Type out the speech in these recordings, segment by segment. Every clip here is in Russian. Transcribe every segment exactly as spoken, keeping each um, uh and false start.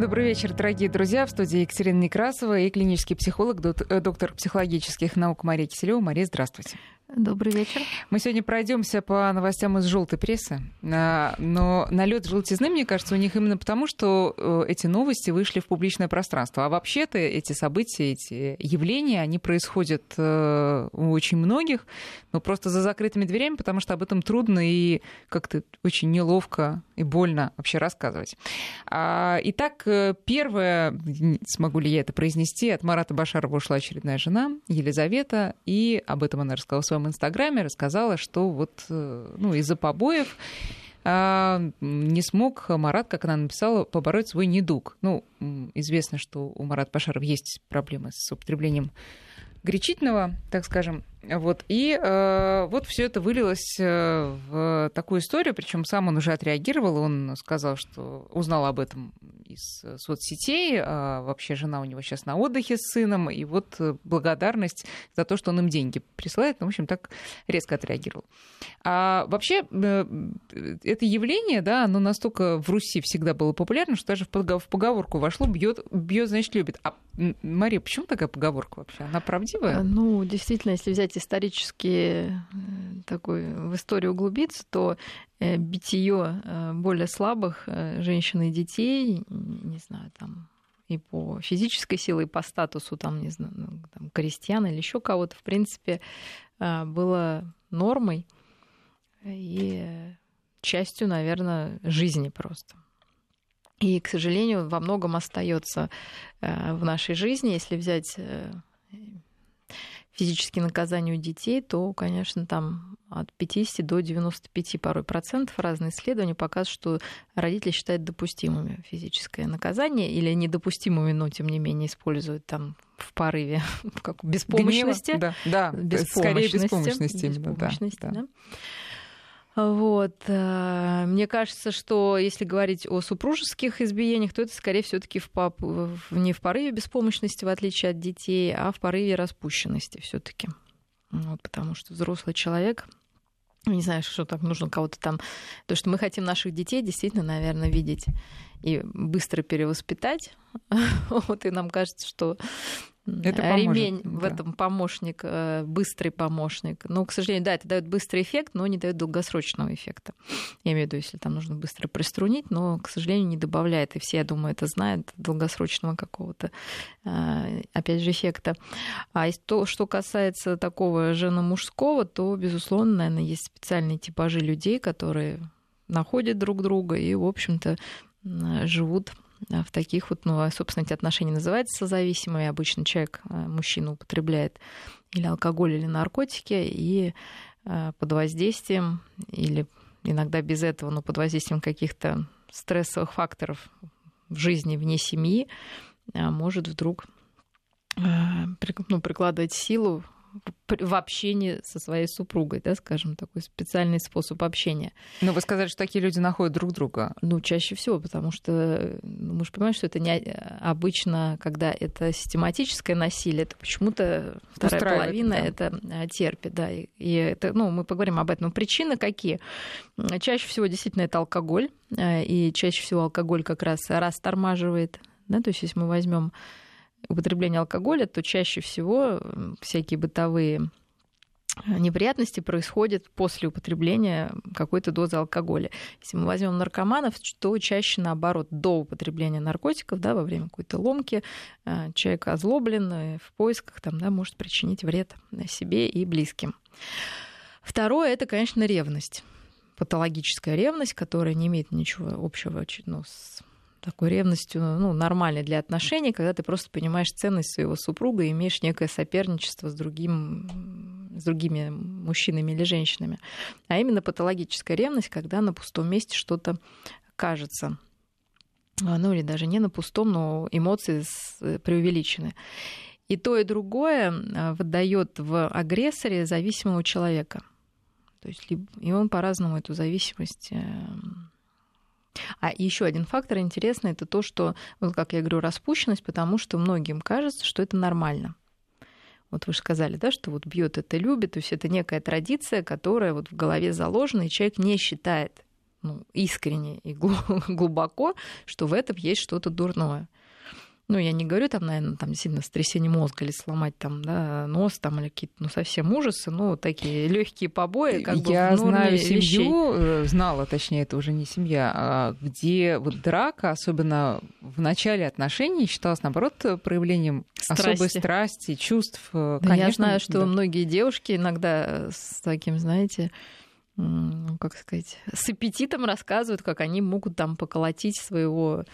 Добрый вечер, дорогие друзья. В студии Екатерина Некрасова и клинический психолог, доктор психологических наук Мария Киселёва. Мария, здравствуйте. Добрый вечер. Мы сегодня пройдемся по новостям из желтой прессы, но налет желтизны, мне кажется, у них именно потому, что эти новости вышли в публичное пространство. А вообще-то эти события, эти явления, они происходят у очень многих, но просто за закрытыми дверями, потому что об этом трудно и как-то очень неловко и больно вообще рассказывать. Итак, первое, смогу ли я это произнести, от Марата Башарова ушла очередная жена, Елизавета, и об этом она рассказала в своем инстаграме, рассказала, что вот, ну, из-за побоев а, не смог Марат, как она написала, побороть свой недуг. Ну, известно, что у Марата Башарова есть проблемы с употреблением гречительного, так скажем. Вот. И э, вот все это вылилось в такую историю, причем сам он уже отреагировал, он сказал, что узнал об этом из соцсетей, а вообще жена у него сейчас на отдыхе с сыном, и вот благодарность за то, что он им деньги присылает, ну, в общем, так резко отреагировал. А вообще э, это явление, да, оно настолько в Руси всегда было популярно, что даже в поговорку вошло: бьет, бьет, значит, любит. А, Мария, почему такая поговорка вообще? Она правдивая? Ну, действительно, если взять исторически такую в историю углубиться, то битье более слабых женщин и детей, не знаю, там и по физической силе, и по статусу, там, не знаю, там, крестьян или еще кого-то, в принципе, было нормой и частью, наверное, жизни просто. И, к сожалению, во многом остается в нашей жизни, если взять физические наказания у детей, то, конечно, там от пятидесяти до девяноста пяти порой процентов разные исследования показывают, что родители считают допустимыми физическое наказание или недопустимыми, но тем не менее используют там в порыве как беспомощности. Гнева, да, да, беспомощности, скорее беспомощности. беспомощности да, да. Да. Вот. Мне кажется, что если говорить о супружеских избиениях, то это скорее все-таки в поп... не в порыве беспомощности, в отличие от детей, а в порыве распущенности все-таки. Вот, потому что взрослый человек, не знаю, что так нужно кого-то там, то, что мы хотим наших детей действительно, наверное, видеть и быстро перевоспитать. Вот, и нам кажется, что это ремень поможет, в да. этом помощник, быстрый помощник. Но, к сожалению, да, это дает быстрый эффект, но не дает долгосрочного эффекта. Я имею в виду, если там нужно быстро приструнить, но, к сожалению, не добавляет. И все, я думаю, это знают, долгосрочного какого-то, опять же, эффекта. А то, что касается такого жено-мужского, то, безусловно, наверное, есть специальные типажи людей, которые находят друг друга и, в общем-то, живут в таких вот, ну, собственно, эти отношения называются созависимыми. Обычно человек, мужчина, употребляет или алкоголь, или наркотики, и под воздействием, или иногда без этого, но под воздействием каких-то стрессовых факторов в жизни вне семьи, может вдруг, ну, прикладывать силу в общении со своей супругой, да, скажем, такой специальный способ общения. Но вы сказали, что такие люди находят друг друга. Ну, чаще всего, потому что мы же понимаем, что это не обычно, когда это систематическое насилие, это почему-то вторая устраивает, половина да. это терпит, да. И это, ну, мы поговорим об этом. Но причины какие? Чаще всего действительно это алкоголь, и чаще всего алкоголь как раз растормаживает, да, то есть если мы возьмем употребление алкоголя, то чаще всего всякие бытовые неприятности происходят после употребления какой-то дозы алкоголя. Если мы возьмем наркоманов, то чаще наоборот, до употребления наркотиков, да, во время какой-то ломки человек озлоблен, в поисках там, да, может причинить вред себе и близким. Второе — это, конечно, ревность. Патологическая ревность, которая не имеет ничего общего, ну, с такой ревностью, ну, нормальной для отношений, когда ты просто понимаешь ценность своего супруга и имеешь некое соперничество с, другим, с другими мужчинами или женщинами. А именно патологическая ревность, когда на пустом месте что-то кажется. Ну, или даже не на пустом, но эмоции преувеличены. И то, и другое выдает в агрессоре зависимого человека. То есть, и он по-разному эту зависимость... А еще один фактор интересный, это то, что, вот как я говорю, распущенность, потому что многим кажется, что это нормально. Вот вы же сказали, да, что вот бьет это любит, то есть это некая традиция, которая вот в голове заложена, и человек не считает ну, искренне и глубоко, что в этом есть что-то дурное. Ну, я не говорю, там, наверное, там, сильно сотрясение мозга или сломать там, да, нос там, или какие-то, ну, совсем ужасы, ну, такие легкие побои, как бы в норме. Я знаю семью, знала, точнее, это уже не семья, где вот драка, особенно в начале отношений, считалась, наоборот, проявлением страсти. Особой страсти, чувств. Да, конечно, я знаю, что да. Многие девушки иногда с таким, знаете... как сказать, с аппетитом рассказывают, как они могут там поколотить своего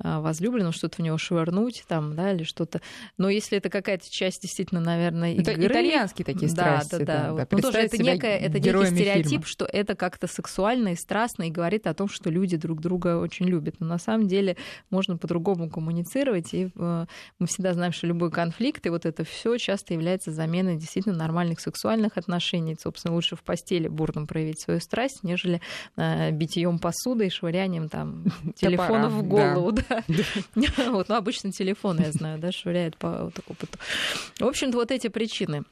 возлюбленного, что-то в него швырнуть там, да, или что-то. Но если это какая-то часть действительно, наверное, игры... Это итальянские такие страсти. Да, да, да. да. Вот. Ну, тоже это, некое, это некий стереотип, фильма. Что это как-то сексуально и страстно, и говорит о том, что люди друг друга очень любят. Но на самом деле можно по-другому коммуницировать, и мы всегда знаем, что любой конфликт, и вот это все часто является заменой действительно нормальных сексуальных отношений. Собственно, лучше в постели бурно проявить свою страсть, нежели битьем посудой, швырянием там телефонов в голову, да. Вот, ну, обычно телефон, я знаю, да, швыряет по опыту. В общем-то, вот эти причины.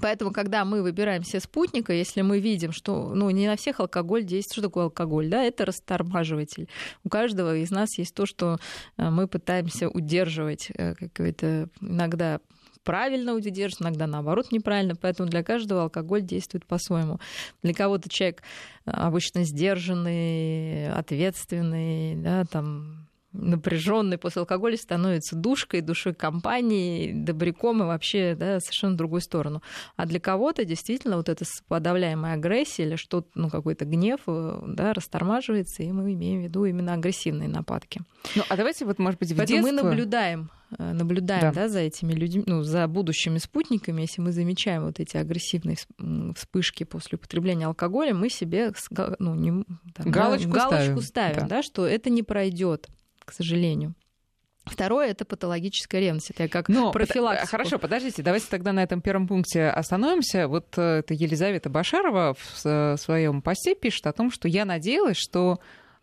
Поэтому, когда мы выбираем себе спутника, если мы видим, что, ну, не на всех алкоголь действует, что такое алкоголь, да, это растормаживатель. У каждого из нас есть то, что мы пытаемся удерживать, какое-то иногда правильно удерживать, иногда наоборот неправильно, поэтому для каждого алкоголь действует по-своему. Для кого-то человек обычно сдержанный, ответственный, да, там... напряженный после алкоголя становится душкой, душой компании, добряком и вообще, да, совершенно в другую сторону. А для кого-то действительно вот эта подавляемая агрессия или что-то, ну, какой-то гнев, да, растормаживается, и мы имеем в виду именно агрессивные нападки. Ну, а давайте вот, может быть, в детстве... Поэтому мы наблюдаем, наблюдаем, да. Да, за этими людьми, ну, за будущими спутниками, если мы замечаем вот эти агрессивные вспышки после употребления алкоголя, мы себе, ну, не, там, галочку, да, галочку ставим, ставим да. Да, что это не пройдет. К сожалению. Второе — это патологическая ревность. Это как Но, профилактика. Хорошо, подождите, давайте тогда на этом первом пункте остановимся. Вот это Елизавета Башарова в своем посте пишет о том, что я надеялась, что...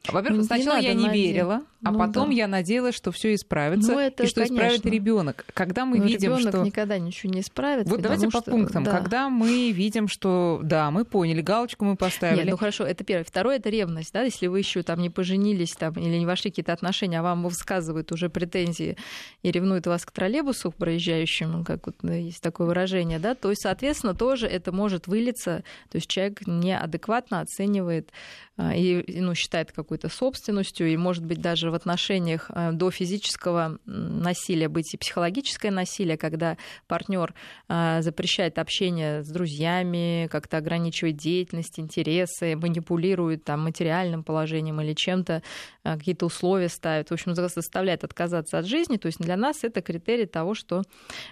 Во-первых, сначала я не верила, а потом я надеялась, что все исправится, и что исправит ребенок. Когда мы видим, что ребенок никогда ничего не исправит. Вот давайте по пунктам. Когда мы видим, что да, мы поняли, галочку мы поставили. Нет, ну хорошо, это первое. Второе — это ревность, да, если вы еще там не поженились там или не вошли в какие-то отношения, а вам высказывают уже претензии и ревнуют вас к троллейбусу проезжающему, как вот есть такое выражение, да, то есть, соответственно, тоже это может вылиться, то есть человек неадекватно оценивает и, ну, считает как какой-то собственностью, и, может быть, даже в отношениях до физического насилия быть и психологическое насилие, когда партнер запрещает общение с друзьями, как-то ограничивает деятельность, интересы, манипулирует там, материальным положением или чем-то, какие-то условия ставит, в общем, заставляет отказаться от жизни. То есть для нас это критерий того, что,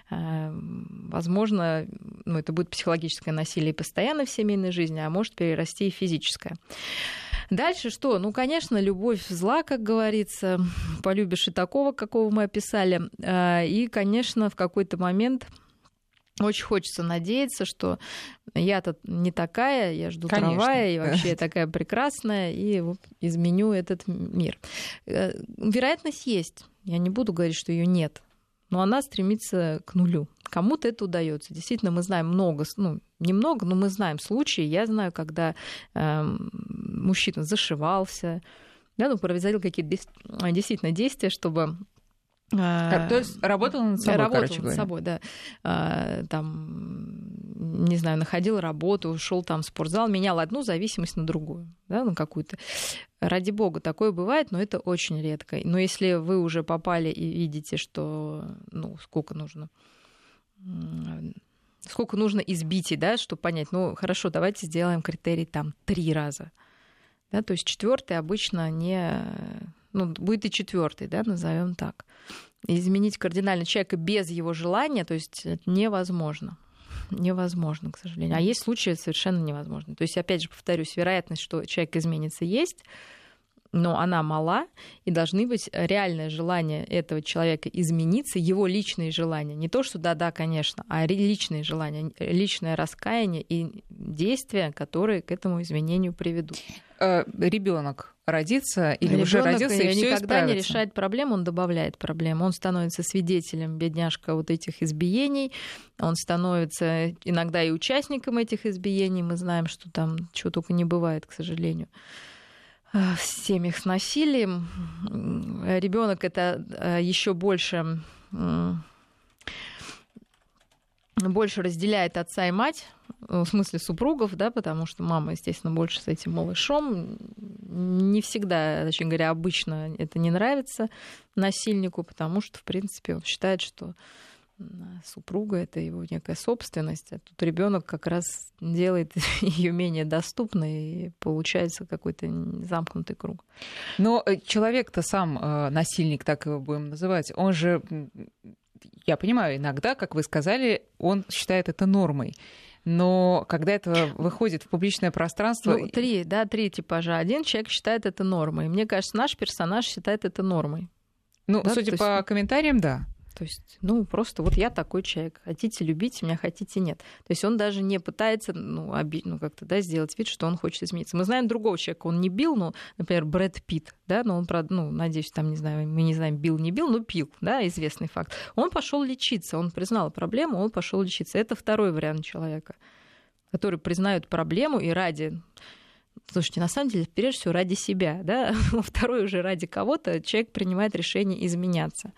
возможно, ну, это будет психологическое насилие постоянно в семейной жизни, а может перерасти и физическое. Дальше что? Ну, конечно, любовь зла, как говорится. Полюбишь и такого, какого мы описали. И, конечно, в какой-то момент очень хочется надеяться, что я-то не такая, я жду трамвая, и вообще я такая прекрасная, и изменю этот мир. Вероятность есть. Я не буду говорить, что ее нет. Но она стремится к нулю. Кому-то это удается. Действительно, мы знаем много, ну, немного, но мы знаем случаи. Я знаю, когда э, мужчина зашивался, да, ну, производил какие-то действительно действия, чтобы... А, то есть работал над собой, работал короче над собой, да. А, там, не знаю, находил работу, шел там в спортзал, менял одну зависимость на другую, да, на какую-то. Ради бога, такое бывает, но это очень редко. Но если вы уже попали и видите, что, ну, сколько нужно... сколько нужно избитий, да, чтобы понять, ну, хорошо, давайте сделаем критерий там три раза. Да, то есть четвертый обычно не... Ну, будет и четвертый, да, назовем так. Изменить кардинально человека без его желания, то есть это невозможно. Невозможно, к сожалению. А есть случаи, это совершенно невозможно. То есть, опять же, повторюсь, вероятность, что человек изменится, есть, но она мала, и должны быть реальное желание этого человека измениться, его личные желания. Не то, что да-да, конечно, а личные желания, личное раскаяние и действия, которые к этому изменению приведут. Ребенок родится или ребёнок уже родился, и все исправится. Ребёнок никогда не решает проблему, он добавляет проблему. Он становится свидетелем, бедняжка, вот этих избиений. Он становится иногда и участником этих избиений. Мы знаем, что там чего только не бывает, к сожалению. в семьях с насилием. Ребенок это еще больше, больше разделяет отца и мать, в смысле супругов, да, потому что мама, естественно, больше с этим малышом. Не всегда, точнее говоря, обычно это не нравится насильнику, потому что, в принципе, он считает, что супруга — это его некая собственность, а тут ребенок как раз делает ее менее доступной, и получается какой-то замкнутый круг. Но человек-то сам, насильник, так его будем называть, он же, я понимаю, иногда, как вы сказали, он считает это нормой. Но когда это выходит в публичное пространство... Ну, три, да, три типажа. Один человек считает это нормой. Мне кажется, наш персонаж считает это нормой. Ну, да, судя по есть... комментариям, да. То есть, ну, просто вот я такой человек. Хотите, любите меня, хотите, нет. То есть он даже не пытается, ну, оби... ну как-то, да, сделать вид, что он хочет измениться. Мы знаем другого человека, он не бил, ну, например, Брэд Питт, да, но он, ну, надеюсь, там, не знаю, мы не знаем, бил, не бил, но пил, да, известный факт. Он пошел лечиться, он признал проблему, он пошел лечиться. Это второй вариант человека, который признает проблему и ради... Слушайте, на самом деле, прежде всего, ради себя, да, второй уже ради кого-то человек принимает решение изменяться.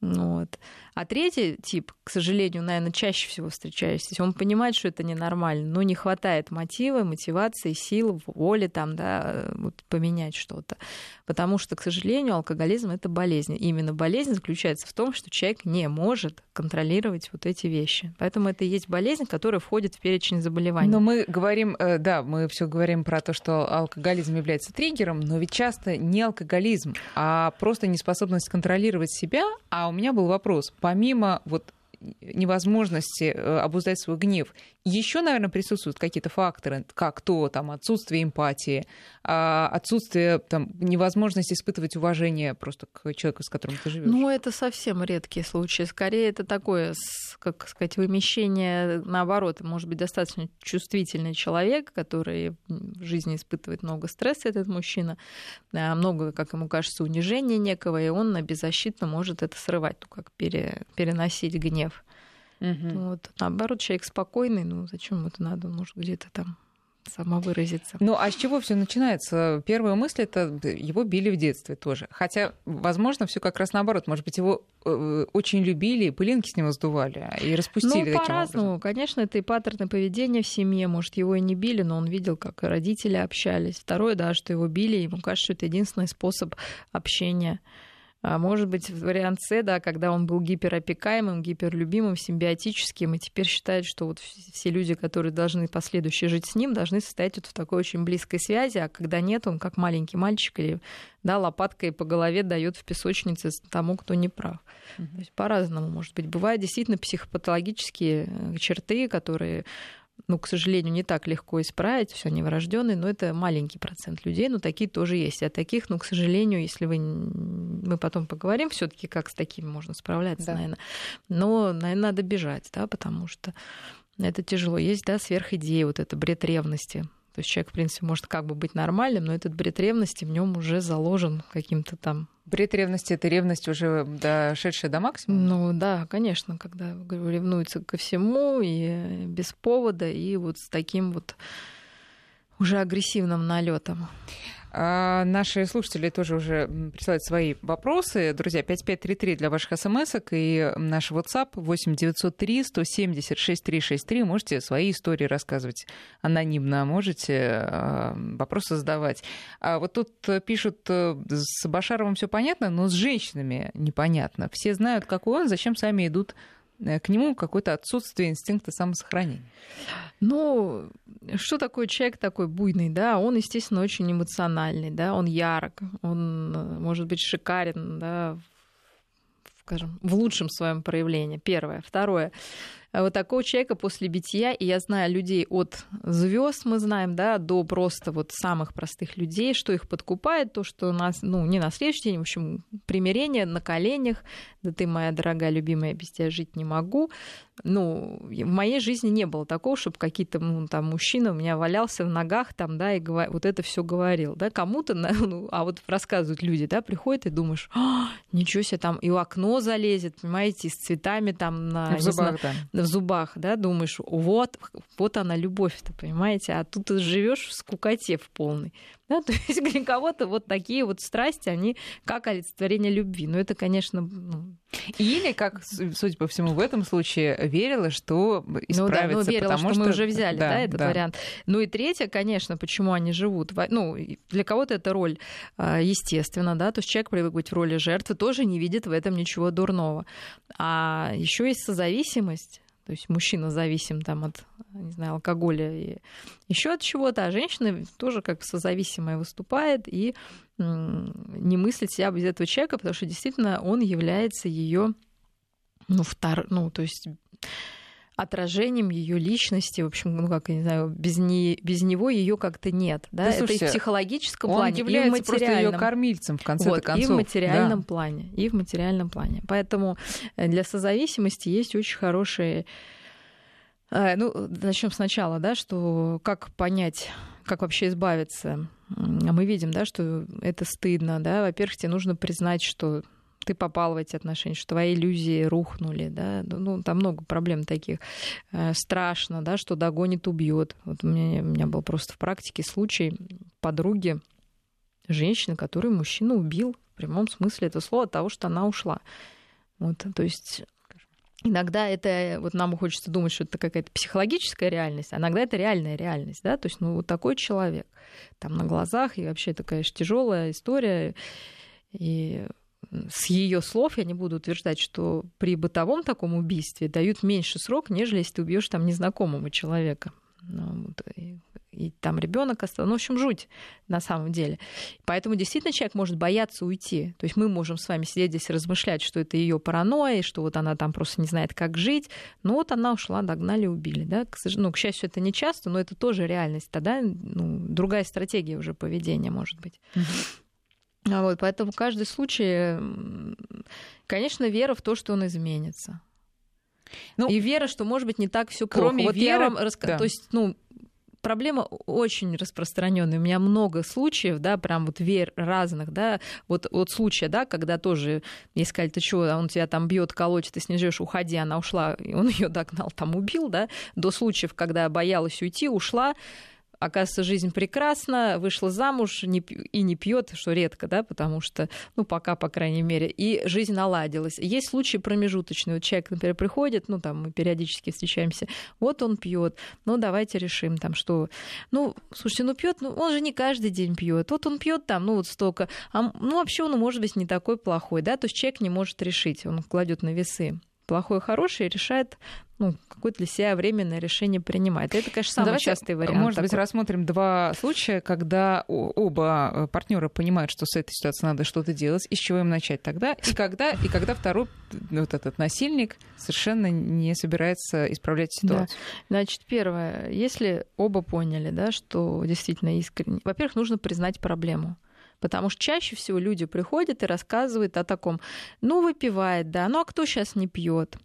Вот. А третий тип, к сожалению, наверное, чаще всего встречаешься. Он понимает, что это ненормально, но не хватает мотива, мотивации, сил, воли там, да, вот, поменять что-то. Потому что, к сожалению, алкоголизм — это болезнь. И именно болезнь заключается в том, что человек не может контролировать вот эти вещи. Поэтому это и есть болезнь, которая входит в перечень заболеваний. Но мы говорим, да, мы все говорим про то, что алкоголизм является триггером, но ведь часто не алкоголизм, а просто неспособность контролировать себя. А у меня был вопрос. Помимо вот невозможности обуздать свой гнев, еще, наверное, присутствуют какие-то факторы, как то там, отсутствие эмпатии, отсутствие там, невозможности испытывать уважение просто к человеку, с которым ты живешь. Ну, это совсем редкие случаи. Скорее, это такое, как сказать, вымещение, наоборот, может быть, достаточно чувствительный человек, который в жизни испытывает много стресса, этот мужчина, много, как ему кажется, унижения некого, и он беззащитно может это срывать, ну, как пере, переносить гнев. Угу. Вот. Наоборот, человек спокойный, ну зачем это надо, может где-то там самовыразиться. Ну а с чего все начинается? Первая мысль — это его били в детстве тоже. Хотя, возможно, все как раз наоборот. Может быть, его э, очень любили, пылинки с него сдували и распустили. Ну, по-разному. Конечно, это и паттерны поведения в семье. Может, его и не били, но он видел, как родители общались. Второе, да, что его били, ему кажется, что это единственный способ общения. Может быть, вариант С, да, когда он был гиперопекаемым, гиперлюбимым, симбиотическим, и теперь считает, что вот все люди, которые должны последующие жить с ним, должны состоять вот в такой очень близкой связи, а когда нет, он как маленький мальчик или, да, лопаткой по голове дает в песочнице тому, кто не прав. Mm-hmm. То есть по-разному, может быть. Бывают действительно психопатологические черты, которые... Ну, к сожалению, не так легко исправить, все они врожденные, но это маленький процент людей, но такие тоже есть. А таких, ну, к сожалению, если вы... мы потом поговорим все-таки, как с такими можно справляться, да, наверное. Но, наверное, надо бежать, да, потому что это тяжело. Есть, да, сверхидея, вот это бред ревности. То есть человек, в принципе, может как бы быть нормальным, но этот бред ревности в нем уже заложен каким-то там... Бред ревности — это ревность, уже дошедшая до максимума? Ну да, конечно, когда, говорю, ревнуется ко всему и без повода, и вот с таким вот уже агрессивным налетом. А наши слушатели тоже уже присылают свои вопросы. Друзья, пять пять три три для ваших смс-ок и наш WhatsApp восемь девятьсот три сто семьдесят шесть триста шестьдесят три. Можете свои истории рассказывать анонимно, можете вопросы задавать. А вот тут пишут, с Башаровым все понятно, но с женщинами непонятно. Все знают, какой он, зачем сами идут к нему, какое-то отсутствие инстинкта самосохранения. Ну, что такое человек такой буйный, да? Он, естественно, очень эмоциональный, да? Он ярок, он, может быть, шикарен, да, скажем, в лучшем своем проявлении. Первое. Второе. Вот такого человека после битья, и я знаю людей от звезд, мы знаем, да, до просто вот самых простых людей, что их подкупает, то, что нас, ну, не на следующий день, в общем, примирение на коленях, да ты моя дорогая, любимая, без тебя жить не могу. Ну, в моей жизни не было такого, чтобы какие-то, ну, там, мужчины у меня валялся в ногах, там, да, и говор... вот это все говорил, да, кому-то, ну, а вот рассказывают люди, да, приходят и думаешь, ничего себе, там и в окно залезет, понимаете, и с цветами там на... В зубах, да. в зубах, да, думаешь, вот, вот она, любовь-то, понимаете, а тут ты живешь в скукоте в полной. Да, то есть для кого-то вот такие вот страсти, они как олицетворение любви. Но это, конечно... Ну... Или, как, судя по всему, в этом случае верила, что исправится. Ну да, но верила, потому, что, что мы уже взяли, да, да этот да. вариант. Ну и третье, конечно, почему они живут. Ну, для кого-то это роль, естественно, да, то есть человек, привык быть в роли жертвы, тоже не видит в этом ничего дурного. А еще есть созависимость. То есть мужчина зависим там, от, не знаю, алкоголя и еще от чего-то, а женщина тоже как созависимая выступает и не мыслит себя без этого человека, потому что действительно он является ее, ну, втор... ну, то есть отражением ее личности, в общем, ну как я не знаю, без, не... без него ее как-то нет, да? Да, это слушайте, и в психологическом он плане, является и в материальном. Просто ее кормильцем в конце вот, концов. И в материальном да. плане, и в материальном плане. Поэтому для созависимости есть очень хорошие. Ну, начнем сначала, да, что как понять, как вообще избавиться. Мы видим, да, что это стыдно, да. Во-первых, тебе нужно признать, что ты попал в эти отношения, что твои иллюзии рухнули, да, ну, там много проблем таких. Страшно, да, что догонит, убьет. Вот у меня, у меня был просто в практике случай подруги женщины, которую мужчина убил, в прямом смысле этого слова, от того, что она ушла. Вот, то есть... Иногда это, вот нам хочется думать, что это какая-то психологическая реальность, а иногда это реальная реальность, да, то есть, ну, вот такой человек, там, на глазах, и вообще это, конечно, тяжелая история, и... С ее слов я не буду утверждать, что при бытовом таком убийстве дают меньше срок, нежели если ты убьешь там незнакомого человека. Ну, вот, и, и там ребенок остался. Ну, в общем, жуть на самом деле. Поэтому действительно человек может бояться уйти. То есть мы можем с вами сидеть здесь и размышлять, что это ее паранойя, что вот она там просто не знает, как жить. Но вот она ушла, догнали, убили. Да? К, ну, к счастью, это не часто, но это тоже реальность. Тогда ну, другая стратегия уже поведения может быть. Вот, поэтому каждый случай, конечно, вера в то, что он изменится. Ну, и вера, что, может быть, не так все плохо. Кроме вот веры, я вам раска... да. То есть, ну, проблема очень распространенная. У меня много случаев, да, прям вот вер разных, да, вот, вот случая, да, когда тоже ей сказали, ты чего, он тебя там бьет, колотит, ты снижаешь, уходи, она ушла, и он ее догнал, там убил, да, до случаев, когда боялась уйти, ушла. Оказывается, жизнь прекрасна, вышла замуж не, и не пьет, что редко, да, потому что, ну, пока, по крайней мере, и жизнь наладилась. Есть случаи промежуточные. Вот человек, например, приходит, ну, там, мы периодически встречаемся, вот он пьет, ну, давайте решим, там, что... Ну, слушайте, ну, пьет, ну, он же не каждый день пьет. Вот он пьет там, ну, вот столько. А, ну, вообще он, может быть, не такой плохой, да, то есть человек не может решить, он кладет на весы. Плохое, хорошее, решает, ну, какое-то для себя временное решение принимает. Это, конечно, самый Давайте, частый вариант. Может такой. Быть, рассмотрим два случая, когда оба партнера понимают, что с этой ситуацией надо что-то делать, и с чего им начать тогда, и когда, и когда второй, вот этот насильник, совершенно не собирается исправлять ситуацию. Да. Значит, первое, если оба поняли, да, что действительно искренне... Во-первых, нужно признать проблему. Потому что чаще всего люди приходят и рассказывают о таком, ну, выпивает, да, ну, а кто сейчас не пьет?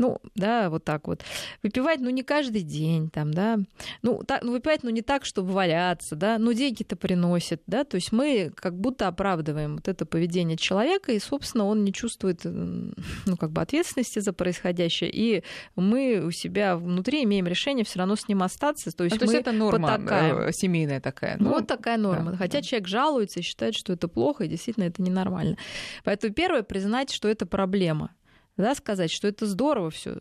Ну, да, вот так вот. Выпивать, ну, не каждый день, там, да. Ну, так, ну, выпивать, ну, не так, чтобы валяться, да. Ну, деньги-то приносят, да. То есть мы как будто оправдываем вот это поведение человека, и, собственно, он не чувствует, ну, как бы ответственности за происходящее. И мы у себя внутри имеем решение все равно с ним остаться. То есть, а, то есть мы это норма потакаем. Семейная такая. Ну, вот такая норма. Да, Хотя да. человек жалуется и считает, что это плохо, и действительно это ненормально. Поэтому первое, признать, что это проблема. Да, сказать, что это здорово все,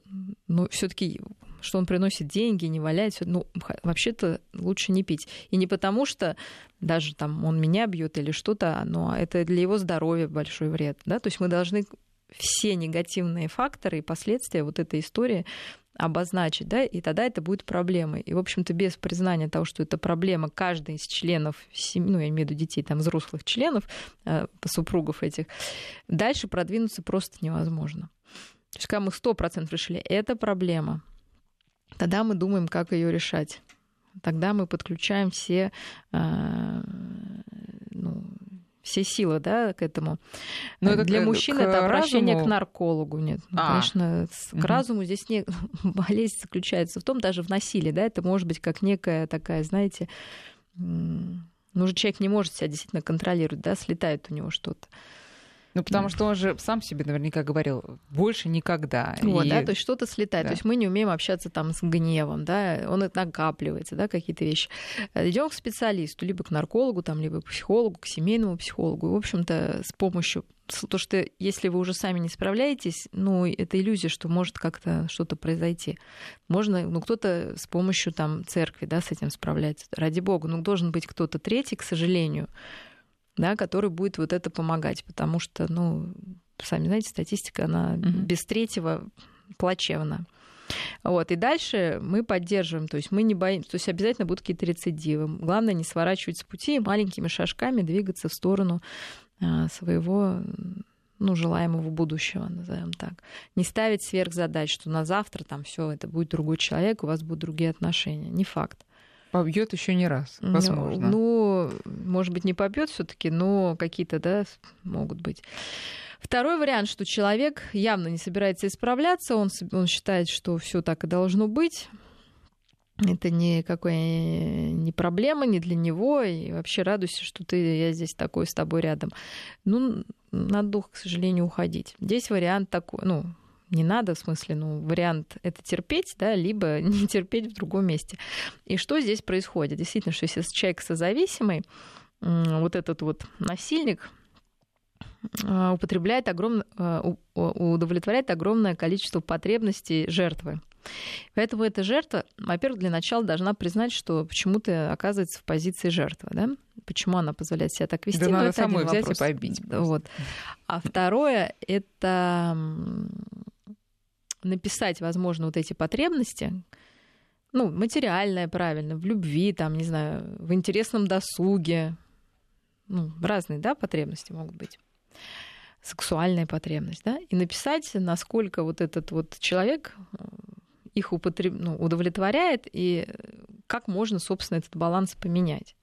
но все-таки, что он приносит деньги, не валяет, ну, вообще-то лучше не пить. И не потому, что даже там он меня бьет или что-то, но это для его здоровья большой вред. Да? То есть мы должны все негативные факторы и последствия вот этой истории обозначить, да, и тогда это будет проблемой. И, в общем-то, без признания того, что это проблема, каждый из членов семьи, ну, я имею в виду детей, там, взрослых членов, супругов этих, дальше продвинуться просто невозможно. То есть, когда мы сто процентов решили, это проблема, тогда мы думаем, как ее решать. Тогда мы подключаем все, ну, все силы, да, к этому. Но для это, мужчин это обращение разуму... к наркологу. Нет, ну, а. Конечно, к разуму здесь не... болезнь заключается в том, даже в насилии, да, это может быть как некая такая, знаете, ну, человек не может себя действительно контролировать, да, слетает у него что-то. Ну, потому что он же сам себе наверняка говорил, больше никогда. Вот, и... да, то есть что-то слетает. Да. То есть мы не умеем общаться там с гневом, да, он это накапливается, да, какие-то вещи. Идем к специалисту, либо к наркологу, там, либо к психологу, к семейному психологу. И, в общем-то, с помощью... То, что если вы уже сами не справляетесь, ну, это иллюзия, что может как-то что-то произойти. Можно, ну, кто-то с помощью там церкви, да, с этим справляется. Ради бога, ну, должен быть кто-то третий, к сожалению, да, который будет вот это помогать, потому что, ну, сами знаете, статистика, она mm-hmm. без третьего плачевна. Вот, и дальше мы поддерживаем, то есть мы не боимся, то есть обязательно будут какие-то рецидивы. Главное не сворачивать с пути, маленькими шажками двигаться в сторону своего, ну, желаемого будущего, назовем так. Не ставить сверхзадач, что на завтра там все это будет другой человек, у вас будут другие отношения. Не факт. Побьет еще не раз, возможно. Ну, ну может быть, не побьет все-таки, но какие-то, да, могут быть. Второй вариант, что человек явно не собирается исправляться, он, он считает, что все так и должно быть. Это никакой не проблема, не для него. И вообще радуйся, что ты, я здесь такой с тобой рядом. Ну, надо дух, к сожалению, уходить. Здесь вариант такой, ну, не надо, в смысле, ну, вариант это терпеть, да, либо не терпеть в другом месте. И что здесь происходит? Действительно, что если человек созависимый, вот этот вот насильник употребляет огромное, удовлетворяет огромное количество потребностей жертвы. Поэтому эта жертва, во-первых, для начала должна признать, что почему-то оказывается в позиции жертвы, да? Почему она позволяет себя так вести? Да, ну, надо самой взять вопрос. И побить. Вот. А второе — это написать, возможно, вот эти потребности, ну, материальное, правильно, в любви, там, не знаю, в интересном досуге. Ну, разные, да, потребности могут быть. Сексуальная потребность, да? И написать, насколько вот этот вот человек... их употреб... ну, удовлетворяет, и как можно, собственно, этот баланс поменять.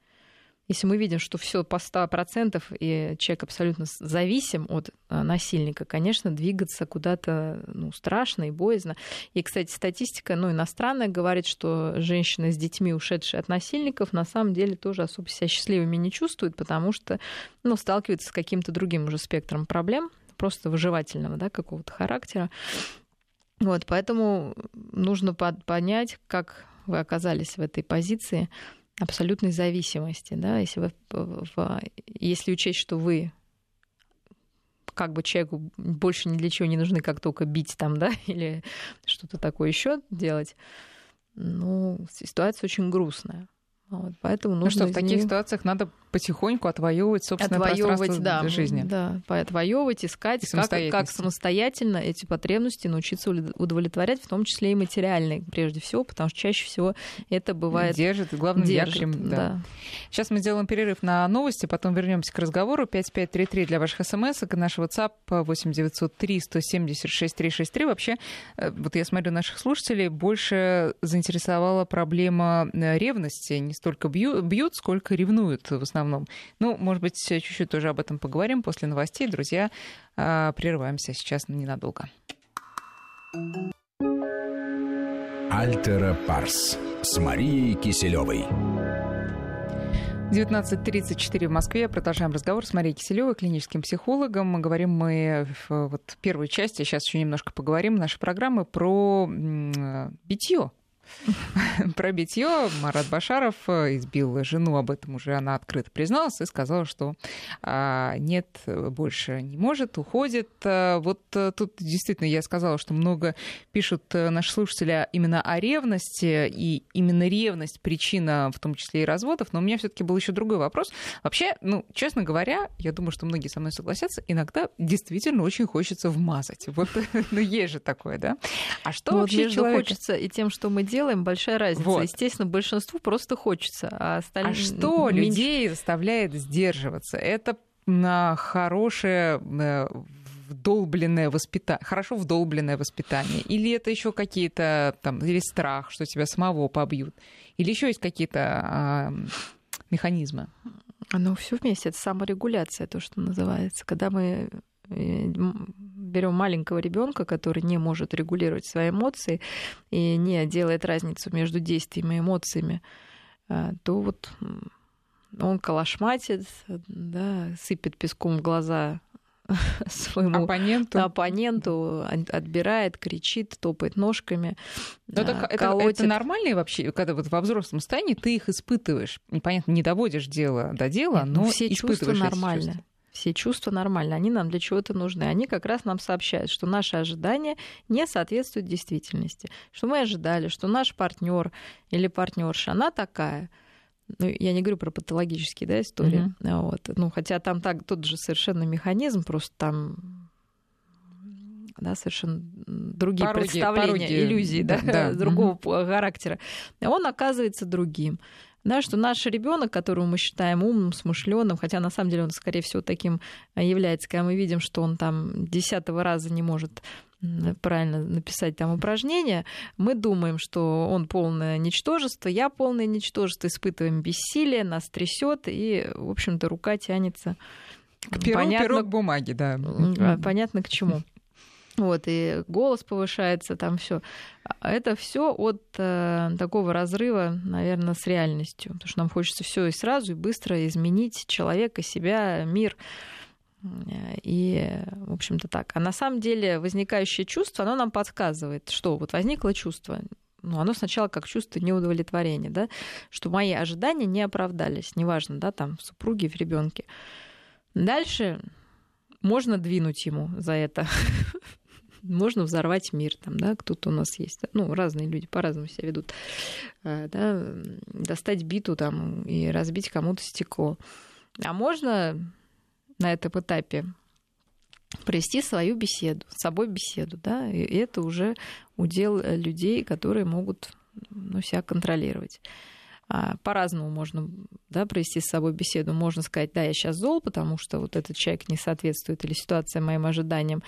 Если мы видим, что все по сто процентов, и человек абсолютно зависим от насильника, конечно, двигаться куда-то, ну, страшно и боязно. И, кстати, статистика, ну, иностранная говорит, что женщины с детьми, ушедшие от насильников, на самом деле тоже особо себя счастливыми не чувствуют, потому что, ну, сталкиваются с каким-то другим уже спектром проблем, просто выживательного, да, какого-то характера. Вот, поэтому нужно понять, как вы оказались в этой позиции абсолютной зависимости. Да? Если, вы, в, если учесть, что вы как бы человеку больше ни для чего не нужны, как только бить там, да, или что-то такое еще делать, ну, ситуация очень грустная. Вот, поэтому нужно, ну что, в таких нее... ситуациях надо потихоньку отвоевывать собственное отвоевывать, пространство, да, для жизни. Да, отвоевывать, искать, как, как самостоятельно эти потребности научиться удовлетворять, в том числе и материальные, прежде всего, потому что чаще всего это бывает... Держит, главным якорем. Да. Да. Сейчас мы сделаем перерыв на новости, потом вернемся к разговору. пять пять три три для ваших смс-ок и наш WhatsApp восемь девятьсот три сто семьдесят шесть триста шестьдесят три. Вообще, вот я смотрю наших слушателей, больше заинтересовала проблема ревности, не столько бьют, сколько ревнуют в основном. Ну, может быть, чуть-чуть тоже об этом поговорим после новостей. Друзья, прерываемся сейчас ненадолго. Альтера Парс с Марией Киселёвой. девятнадцать тридцать четыре в Москве. Продолжаем разговор с Марией Киселёвой, клиническим психологом. Говорим мы в вот первой части, сейчас еще немножко поговорим нашей программы про битьё. Про битье Марат Башаров избил жену, об этом уже она открыто призналась и сказала, что а, нет, больше не может, уходит. Вот тут действительно я сказала, что много пишут наши слушатели именно о ревности, и именно ревность причина в том числе и разводов, но у меня все-таки был еще другой вопрос. Вообще, ну, честно говоря, я думаю, что многие со мной согласятся, иногда действительно очень хочется вмазать. Вот, ну, есть же такое, да? А что вообще человеку хочется и тем, что мы делаем? Делаем, большая разница. Вот. Естественно, большинству просто хочется. А, осталь... а что меньше... людей заставляет сдерживаться? Это хорошее вдолбленное воспитание, хорошо вдолбленное воспитание. Или это еще какие-то там, или страх, что тебя самого побьют, или еще есть какие-то э, механизмы. Ну, все вместе. Это саморегуляция, то, что называется. Когда мы берем маленького ребенка, который не может регулировать свои эмоции и не делает разницу между действием и эмоциями, то вот он калашматит, да, сыпет песком в глаза своему оппоненту. оппоненту, отбирает, кричит, топает ножками, но так колотит. Это, это нормально вообще, когда вот во взрослом состоянии ты их испытываешь? Непонятно, не доводишь дело до дела, Нет, но все испытываешь чувства эти нормально. Чувства. Все чувства нормальные, они нам для чего-то нужны. Они как раз нам сообщают, что наши ожидания не соответствуют действительности. Что мы ожидали, что наш партнер или партнерша, она такая. Ну, я не говорю про патологические, да, истории. Mm-hmm. Вот. Ну, хотя там так, тот же совершенно механизм, просто там да, совершенно другие пародия, представления, пародия. иллюзии да, да. другого mm-hmm. характера. Он оказывается другим. Да, что наш ребенок, которого мы считаем умным, смышленым, хотя на самом деле он, скорее всего, таким является, когда мы видим, что он там десятого раза не может правильно написать там упражнение, мы думаем, что он полное ничтожество, я полное ничтожество, испытываем бессилие, нас трясет, и, в общем-то, рука тянется к перу, понятно, перу к бумаге, да. Понятно к чему. Вот, и голос повышается, там все. Это все от э, такого разрыва, наверное, с реальностью. Потому что нам хочется все и сразу, и быстро изменить человека, себя, мир. И, в общем-то, так. А на самом деле возникающее чувство, оно нам подсказывает, что вот возникло чувство. Ну, оно сначала как чувство неудовлетворения, да, что мои ожидания не оправдались. Неважно, да, там, в супруге, в ребенке. Дальше можно двинуть ему за это. Можно взорвать мир, там, да, кто-то у нас есть. Ну, разные люди по-разному себя ведут. Да, достать биту там и разбить кому-то стекло. А можно на этом этапе провести свою беседу, с собой беседу, да, и это уже удел людей, которые могут, ну, себя контролировать. По-разному можно, да, провести с собой беседу. Можно сказать, да, я сейчас зол, потому что вот этот человек не соответствует или ситуация моим ожиданиям.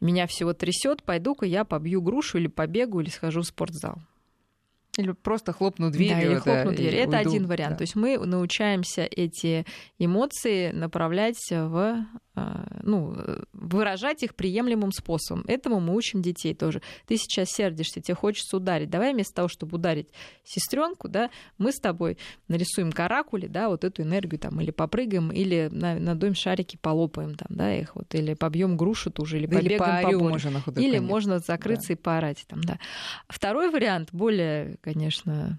Меня всего трясет, пойду-ка я побью грушу или побегу, или схожу в спортзал. Или просто хлопну дверью. Да, или хлопну дверью. Это уйду. Один вариант. Да. То есть мы научаемся эти эмоции направлять в... Ну, выражать их приемлемым способом. Этому мы учим детей тоже. Ты сейчас сердишься, тебе хочется ударить. Давай вместо того, чтобы ударить сестренку, да, мы с тобой нарисуем каракули, да, вот эту энергию там, или попрыгаем, или надуем шарики, полопаем там, да, их вот, или побьем грушу ту же, или да побегаем по полю. Или конец. Можно закрыться да. и поорать там, да. Второй вариант более, конечно,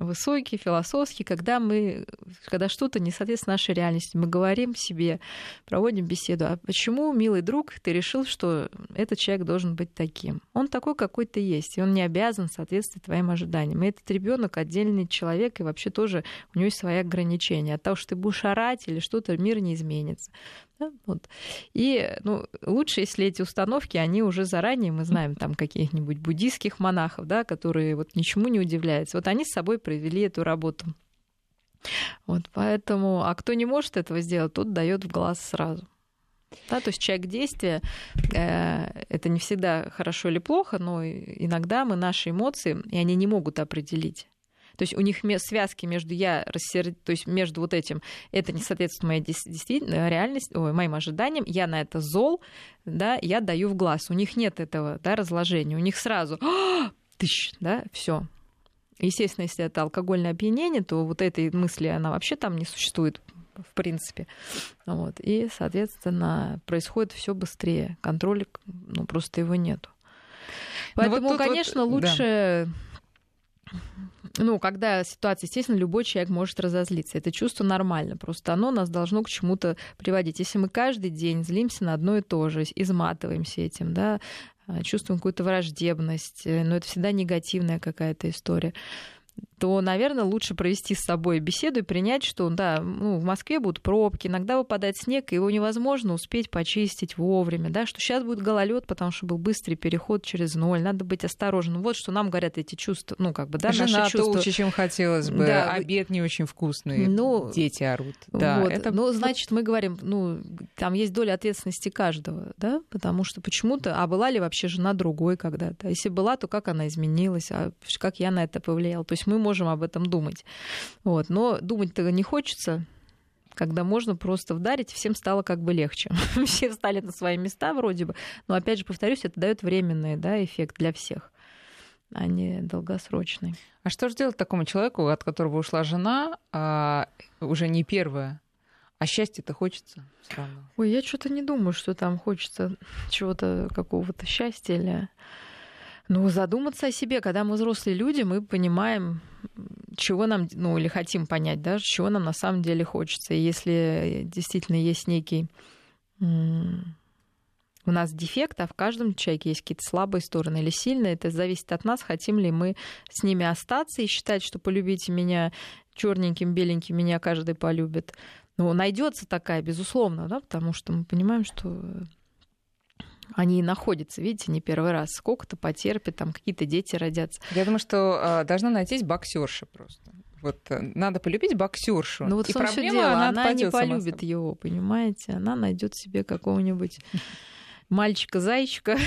высокий, философский, когда мы, когда что-то не соответствует нашей реальности, мы говорим себе, проводим беседу. А почему, милый друг, ты решил, что этот человек должен быть таким? Он такой, какой ты есть, и он не обязан соответствовать твоим ожиданиям. И этот ребенок отдельный человек, и вообще тоже у него есть свои ограничения. От того, что ты будешь орать или что-то, мир не изменится. Да? Вот. И ну, лучше, если эти установки, они уже заранее, мы знаем там каких-нибудь буддийских монахов, да, которые вот ничему не удивляются. Вот они с собой провели эту работу. Вот, поэтому, а кто не может этого сделать, тот дает в глаз сразу. Да, то есть человек действия, э, это не всегда хорошо или плохо, но иногда мы наши эмоции, и они не могут определить. То есть у них связки между я рассердилась, то есть между вот этим, это не соответствует моей действительно реальности, ой, моим ожиданиям, я на это зол, да, я даю в глаз. У них нет этого, да, разложения, у них сразу тыщ, да, все. Естественно, если это алкогольное опьянение, то вот этой мысли, она вообще там не существует, в принципе. Вот. И, соответственно, происходит все быстрее. Контроля, ну, просто его нету. Поэтому, вот конечно, вот... лучше... Да. Ну, когда ситуация, естественно, любой человек может разозлиться. Это чувство нормально, просто оно нас должно к чему-то приводить. Если мы каждый день злимся на одно и то же, изматываемся этим, да, чувствуем какую-то враждебность, но это всегда негативная какая-то история, то, наверное, лучше провести с собой беседу и принять, что да, ну, в Москве будут пробки, иногда выпадает снег, и его невозможно успеть почистить вовремя, да, что сейчас будет гололед, потому что был быстрый переход через ноль, надо быть осторожным. Вот что нам говорят эти чувства, ну, как бы, да, жена наши чувства. Жена толще, чем хотелось бы, да, обед не очень вкусный, ну, дети орут. Да, вот, это... Ну, значит, мы говорим, ну, там есть доля ответственности каждого, да, потому что почему-то, а была ли вообще жена другой когда-то? Если была, то как она изменилась, а как я на это повлияла? То есть мы можем об этом думать. Вот. Но думать-то не хочется, когда можно просто вдарить, всем стало как бы легче. Все встали на свои места вроде бы. Но, опять же, повторюсь, это дает временный, да, эффект для всех, а не долгосрочный. А что же делать такому человеку, от которого ушла жена, а уже не первая, А счастья-то хочется? Странно. Ой, я что-то не думаю, что там хочется чего-то, какого-то счастья или... Ну, задуматься о себе. Когда мы взрослые люди, мы понимаем, чего нам, ну, или хотим понять, да, чего нам на самом деле хочется. И если действительно есть некий... У нас дефект, а в каждом человеке есть какие-то слабые стороны или сильные. Это зависит от нас, хотим ли мы с ними остаться и считать, что полюбите меня черненьким, беленьким, меня каждый полюбит. Ну, найдется такая, безусловно, да, потому что мы понимаем, что... Они и находятся, видите, не первый раз. Сколько-то потерпит, там какие-то дети родятся. Я думаю, что э, должна найтись боксерша просто. Вот э, надо полюбить боксершу. Ну вот и проблема, дело, она, она не полюбит его, понимаете? Она найдет себе какого-нибудь мальчика-зайчика,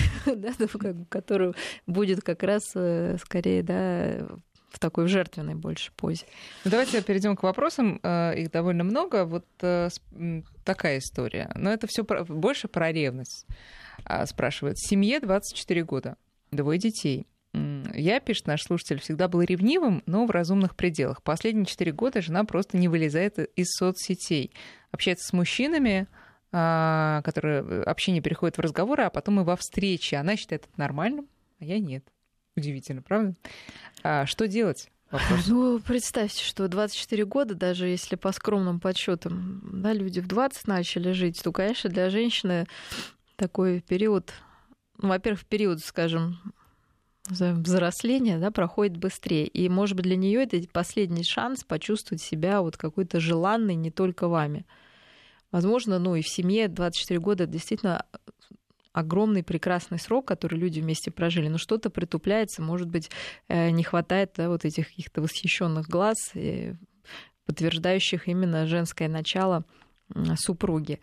который будет как раз скорее, да, в такой жертвенной больше позе. Ну, давайте перейдем к вопросам. Их довольно много. Вот такая история. Но это все больше про ревность. Спрашивают. Семье двадцать четыре года, двое детей. Я, пишет наш слушатель, всегда был ревнивым, но в разумных пределах. Последние четыре года жена просто не вылезает из соцсетей. Общается с мужчинами, которые общение переходит в разговоры, а потом и во встречи. Она считает это нормальным, а я нет. Удивительно, правда? А что делать? Вопрос. Ну, представьте, что двадцать четыре года, даже если по скромным подсчетам, да, люди в двадцать начали жить, то, конечно, для женщины такой период, ну, во-первых, период, скажем, взросления, да, проходит быстрее. И, может быть, для нее это последний шанс почувствовать себя вот какой-то желанной не только вами. Возможно, ну и в семье двадцать четыре года действительно огромный прекрасный срок, который люди вместе прожили, но что-то притупляется, может быть, не хватает, да, вот этих каких-то восхищенных глаз, подтверждающих именно женское начало супруги.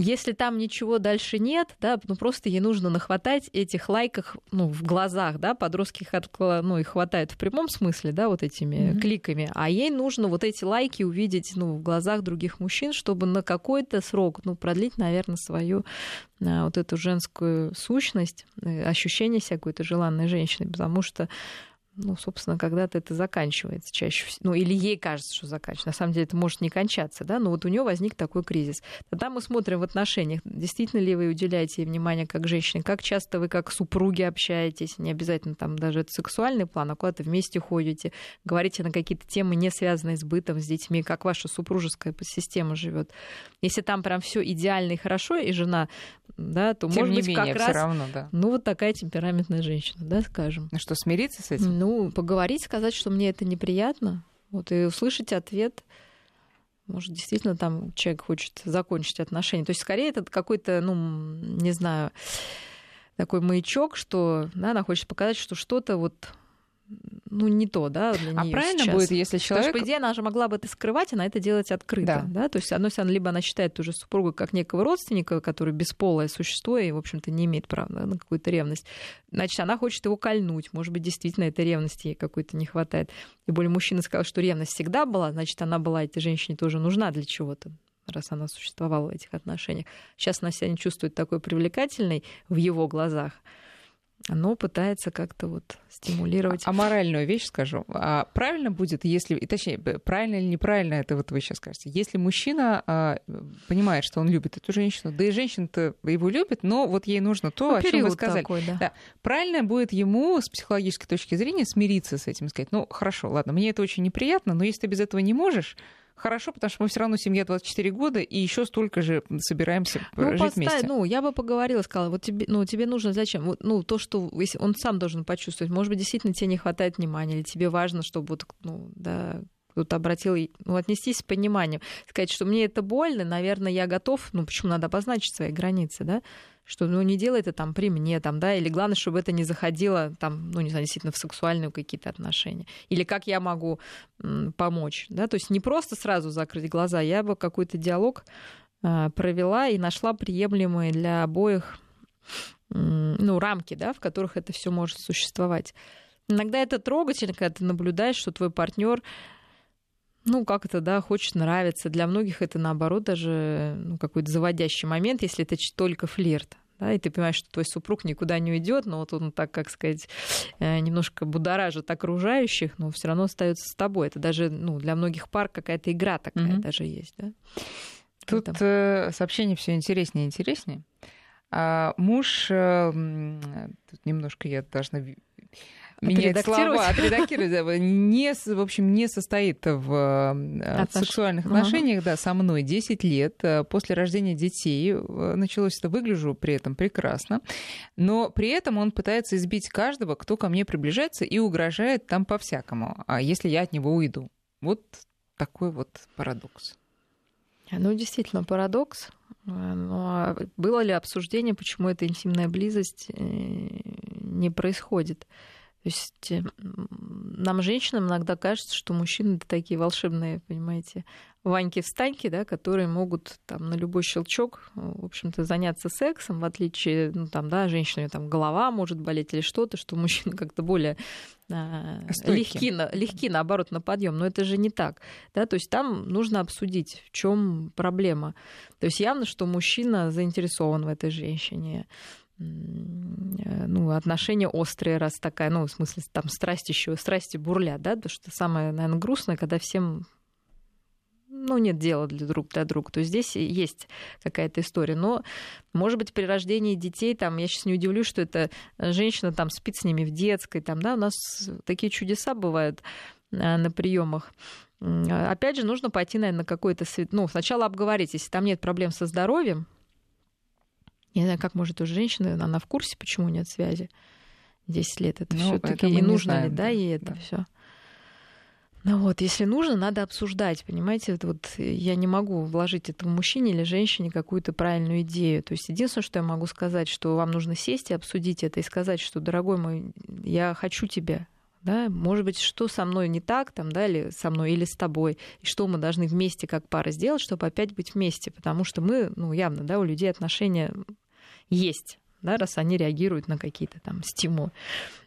Если там ничего дальше нет, да, ну просто ей нужно нахватать этих лайков, ну, в глазах, да, подростки их, ну, их хватает в прямом смысле, да, вот этими mm-hmm. кликами, а ей нужно вот эти лайки увидеть, ну, в глазах других мужчин, чтобы на какой-то срок, ну, продлить, наверное, свою а, вот эту женскую сущность, ощущение себя какой-то желанной женщины, потому что, ну, собственно, когда-то это заканчивается чаще всего. Ну, или ей кажется, что заканчивается. На самом деле это может не кончаться, да, но вот у нее возник такой кризис. Тогда мы смотрим в отношениях, действительно ли вы уделяете ей внимание как женщине, как часто вы как супруги общаетесь, не обязательно там даже это сексуальный план, а куда-то вместе ходите, говорите на какие-то темы, не связанные с бытом, с детьми, как ваша супружеская подсистема живет. Если там прям все идеально и хорошо, и жена, да, то, тем может быть, менее, как раз... равно, да. Ну, вот такая темпераментная женщина, да, скажем. Ну что, смириться с этим? Ну, Ну, поговорить, сказать, что мне это неприятно, вот, и услышать ответ. Может, действительно, там человек хочет закончить отношения. То есть, скорее, это какой-то, ну, не знаю, такой маячок, что, да, она хочет показать, что что-то вот, ну, не то, да, для неё. А правильно сейчас будет, если человек... Потому что, по идее, она же могла бы это скрывать, она это делать открыто, да, да? То есть, оно, либо она считает уже супругу как некого родственника, который бесполое существо и, в общем-то, не имеет права, да, на какую-то ревность. Значит, она хочет его кольнуть. Может быть, действительно, этой ревности ей какой-то не хватает. Тем более, мужчина сказал, что ревность всегда была, значит, она была этой женщине тоже нужна для чего-то, раз она существовала в этих отношениях. Сейчас она себя не чувствует такой привлекательной в его глазах. Оно пытается как-то вот стимулировать. А моральную вещь скажу. А правильно будет, если... Точнее, правильно или неправильно, это вот вы сейчас скажете. Если мужчина а, понимает, что он любит эту женщину, да и женщина-то его любит, но вот ей нужно то, ну, о чем вы сказали. Такой, да. Да. Правильно будет ему с психологической точки зрения смириться с этим, сказать, ну, хорошо, ладно, мне это очень неприятно, но если ты без этого не можешь... Хорошо, потому что мы все равно семья двадцать четыре года, и еще столько же собираемся, ну, жить поставь, вместе. Ну, я бы поговорила, сказала, вот тебе, ну, тебе нужно зачем? Вот, ну, то, что он сам должен почувствовать. Может быть, действительно тебе не хватает внимания, или тебе важно, чтобы вот, ну, да, кто-то обратил, ну, отнестись с пониманием. Сказать, что мне это больно, наверное, я готов. Ну, почему надо обозначить свои границы, да? Что, ну, не делай это там при мне, там, да, или главное, чтобы это не заходило, там, ну, не знаю, действительно, в сексуальные какие-то отношения. Или как я могу м, помочь, да, то есть не просто сразу закрыть глаза, я бы какой-то диалог а, провела и нашла приемлемые для обоих, м, ну, рамки, да, в которых это все может существовать. Иногда это трогательно, когда ты наблюдаешь, что твой партнер, ну, как-то, да, хочет нравиться. Для многих это, наоборот, даже, ну, какой-то заводящий момент, если это только флирт. да, и ты понимаешь, что твой супруг никуда не уйдет, но вот он так, как сказать, немножко будоражит окружающих, но все равно остается с тобой. Это даже, ну, для многих пар какая-то игра такая mm-hmm. даже есть, да? Тут там... сообщение все интереснее и интереснее. А муж, тут немножко я должна менять слова, отредактировать, не, в общем, не состоит в Отнош... сексуальных отношениях, ага. да, со мной десять лет. После рождения детей началось это, выгляжу при этом прекрасно, но при этом он пытается избить каждого, кто ко мне приближается, и угрожает там по-всякому, если я от него уйду. Вот такой вот парадокс. Ну, действительно, парадокс. Но было ли обсуждение, почему эта интимная близость не происходит? То есть нам, женщинам, иногда кажется, что мужчины — это такие волшебные, понимаете, Ваньки-встаньки, да, которые могут там на любой щелчок, в общем-то, заняться сексом, в отличие, ну, там, да, женщины, у неё там голова может болеть или что-то, что мужчины как-то более а, легки, легки, наоборот, на подъем. Но это же не так, да, то есть там нужно обсудить, в чем проблема. То есть явно, что мужчина заинтересован в этой женщине. Ну, отношения острые, раз такая, ну, в смысле, там, страсть еще, страсти бурлят, да, потому что самое, наверное, грустное, когда всем, ну, нет дела для друг для друга, то здесь есть какая-то история, но, может быть, при рождении детей, там, я сейчас не удивлюсь, что эта женщина, там, спит с ними в детской, там, да, у нас такие чудеса бывают на приемах. Опять же, нужно пойти, наверное, на какой-то, ну, сначала обговорить, если там нет проблем со здоровьем. Я не знаю, как может у женщины, она в курсе, почему нет связи. десять лет это ну, все-таки и нужно знаем, ли, да, ей это да. все. Ну вот, если нужно, надо обсуждать, понимаете, это вот я не могу вложить этому мужчине или женщине какую-то правильную идею. То есть единственное, что я могу сказать, что вам нужно сесть и обсудить это, и сказать, что, дорогой мой, я хочу тебя. Да, может быть, что со мной не так, там, да, или со мной, или с тобой, и что мы должны вместе как пара сделать, чтобы опять быть вместе, потому что мы, ну, явно, да, у людей отношения есть, да, раз они реагируют на какие-то там стимулы.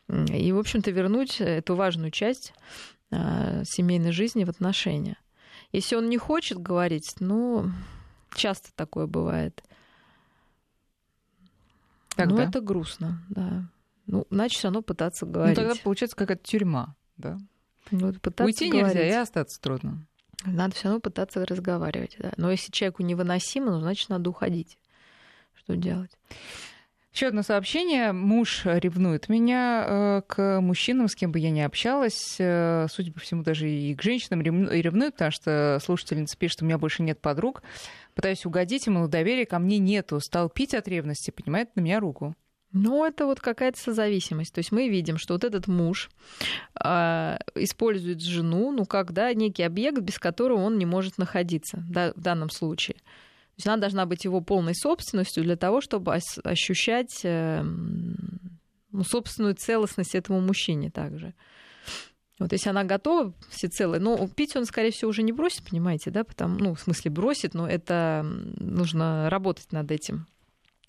И, в общем-то, вернуть эту важную часть э, семейной жизни в отношения. Если он не хочет говорить, ну, часто такое бывает. Тогда? Ну, это грустно, да. Ну, иначе все равно пытаться говорить. Ну, тогда получается какая-то тюрьма, да? Ну, пытаться уйти говорить нельзя, и остаться трудно. Надо все равно пытаться разговаривать, да. Но если человеку невыносимо, ну, значит, надо уходить. Что делать? Еще одно сообщение. Муж ревнует меня к мужчинам, с кем бы я ни общалась. Судя по всему, даже и к женщинам ревнует, потому что слушательница пишет, у меня больше нет подруг. Пытаюсь угодить ему, доверия ко мне нету. Стал пить от ревности, поднимает на меня руку. Ну, это вот какая-то созависимость. То есть мы видим, что вот этот муж э, использует жену, ну, как, да, некий объект, без которого он не может находиться, да, в данном случае. То есть она должна быть его полной собственностью для того, чтобы ос- ощущать э, ну, собственную целостность этому мужчине также. Вот если она готова всецело, но пить он, скорее всего, уже не бросит, понимаете, да, потому, ну, в смысле бросит, но это нужно работать над этим.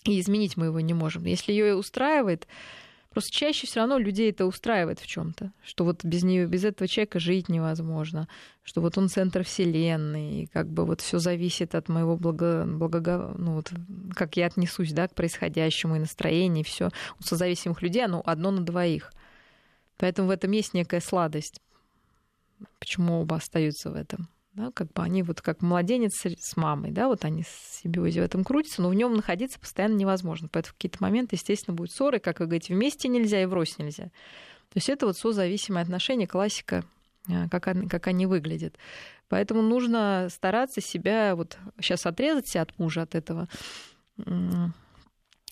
И изменить мы его не можем. Если ее устраивает, просто чаще все равно людей это устраивает в чем-то, что вот без нее, без этого человека жить невозможно, что вот он центр вселенной, и как бы вот все зависит от моего благо, благо, ну вот как я отнесусь, да, к происходящему и настроению, и все у созависимых людей, оно одно на двоих, поэтому в этом есть некая сладость. Почему оба остаются в этом? Да, как бы они вот как младенец с мамой, да, вот они в симбиозе в этом крутятся, но в нем находиться постоянно невозможно. Поэтому в какие-то моменты, естественно, будут ссоры, как вы говорите, вместе нельзя и врозь нельзя. То есть это вот созависимые отношения, классика, как они, как они выглядят. Поэтому нужно стараться себя вот сейчас отрезать себя от мужа, от этого,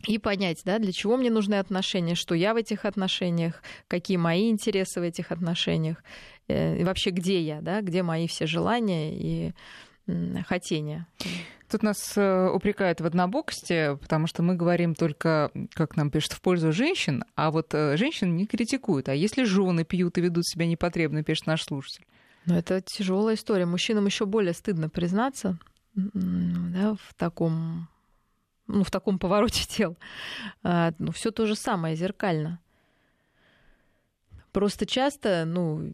и понять, да, для чего мне нужны отношения, что я в этих отношениях, какие мои интересы в этих отношениях. И вообще, где я, да, где мои все желания и хотения. Тут нас упрекают в однобокости, потому что мы говорим только, как нам пишут, в пользу женщин, а вот женщин не критикуют. А если жены пьют и ведут себя непотребно, пишет наш слушатель. Ну, это тяжелая история. Мужчинам еще более стыдно признаться, да, в таком, ну, в таком повороте дел. Ну, все то же самое, зеркально. Просто часто, ну,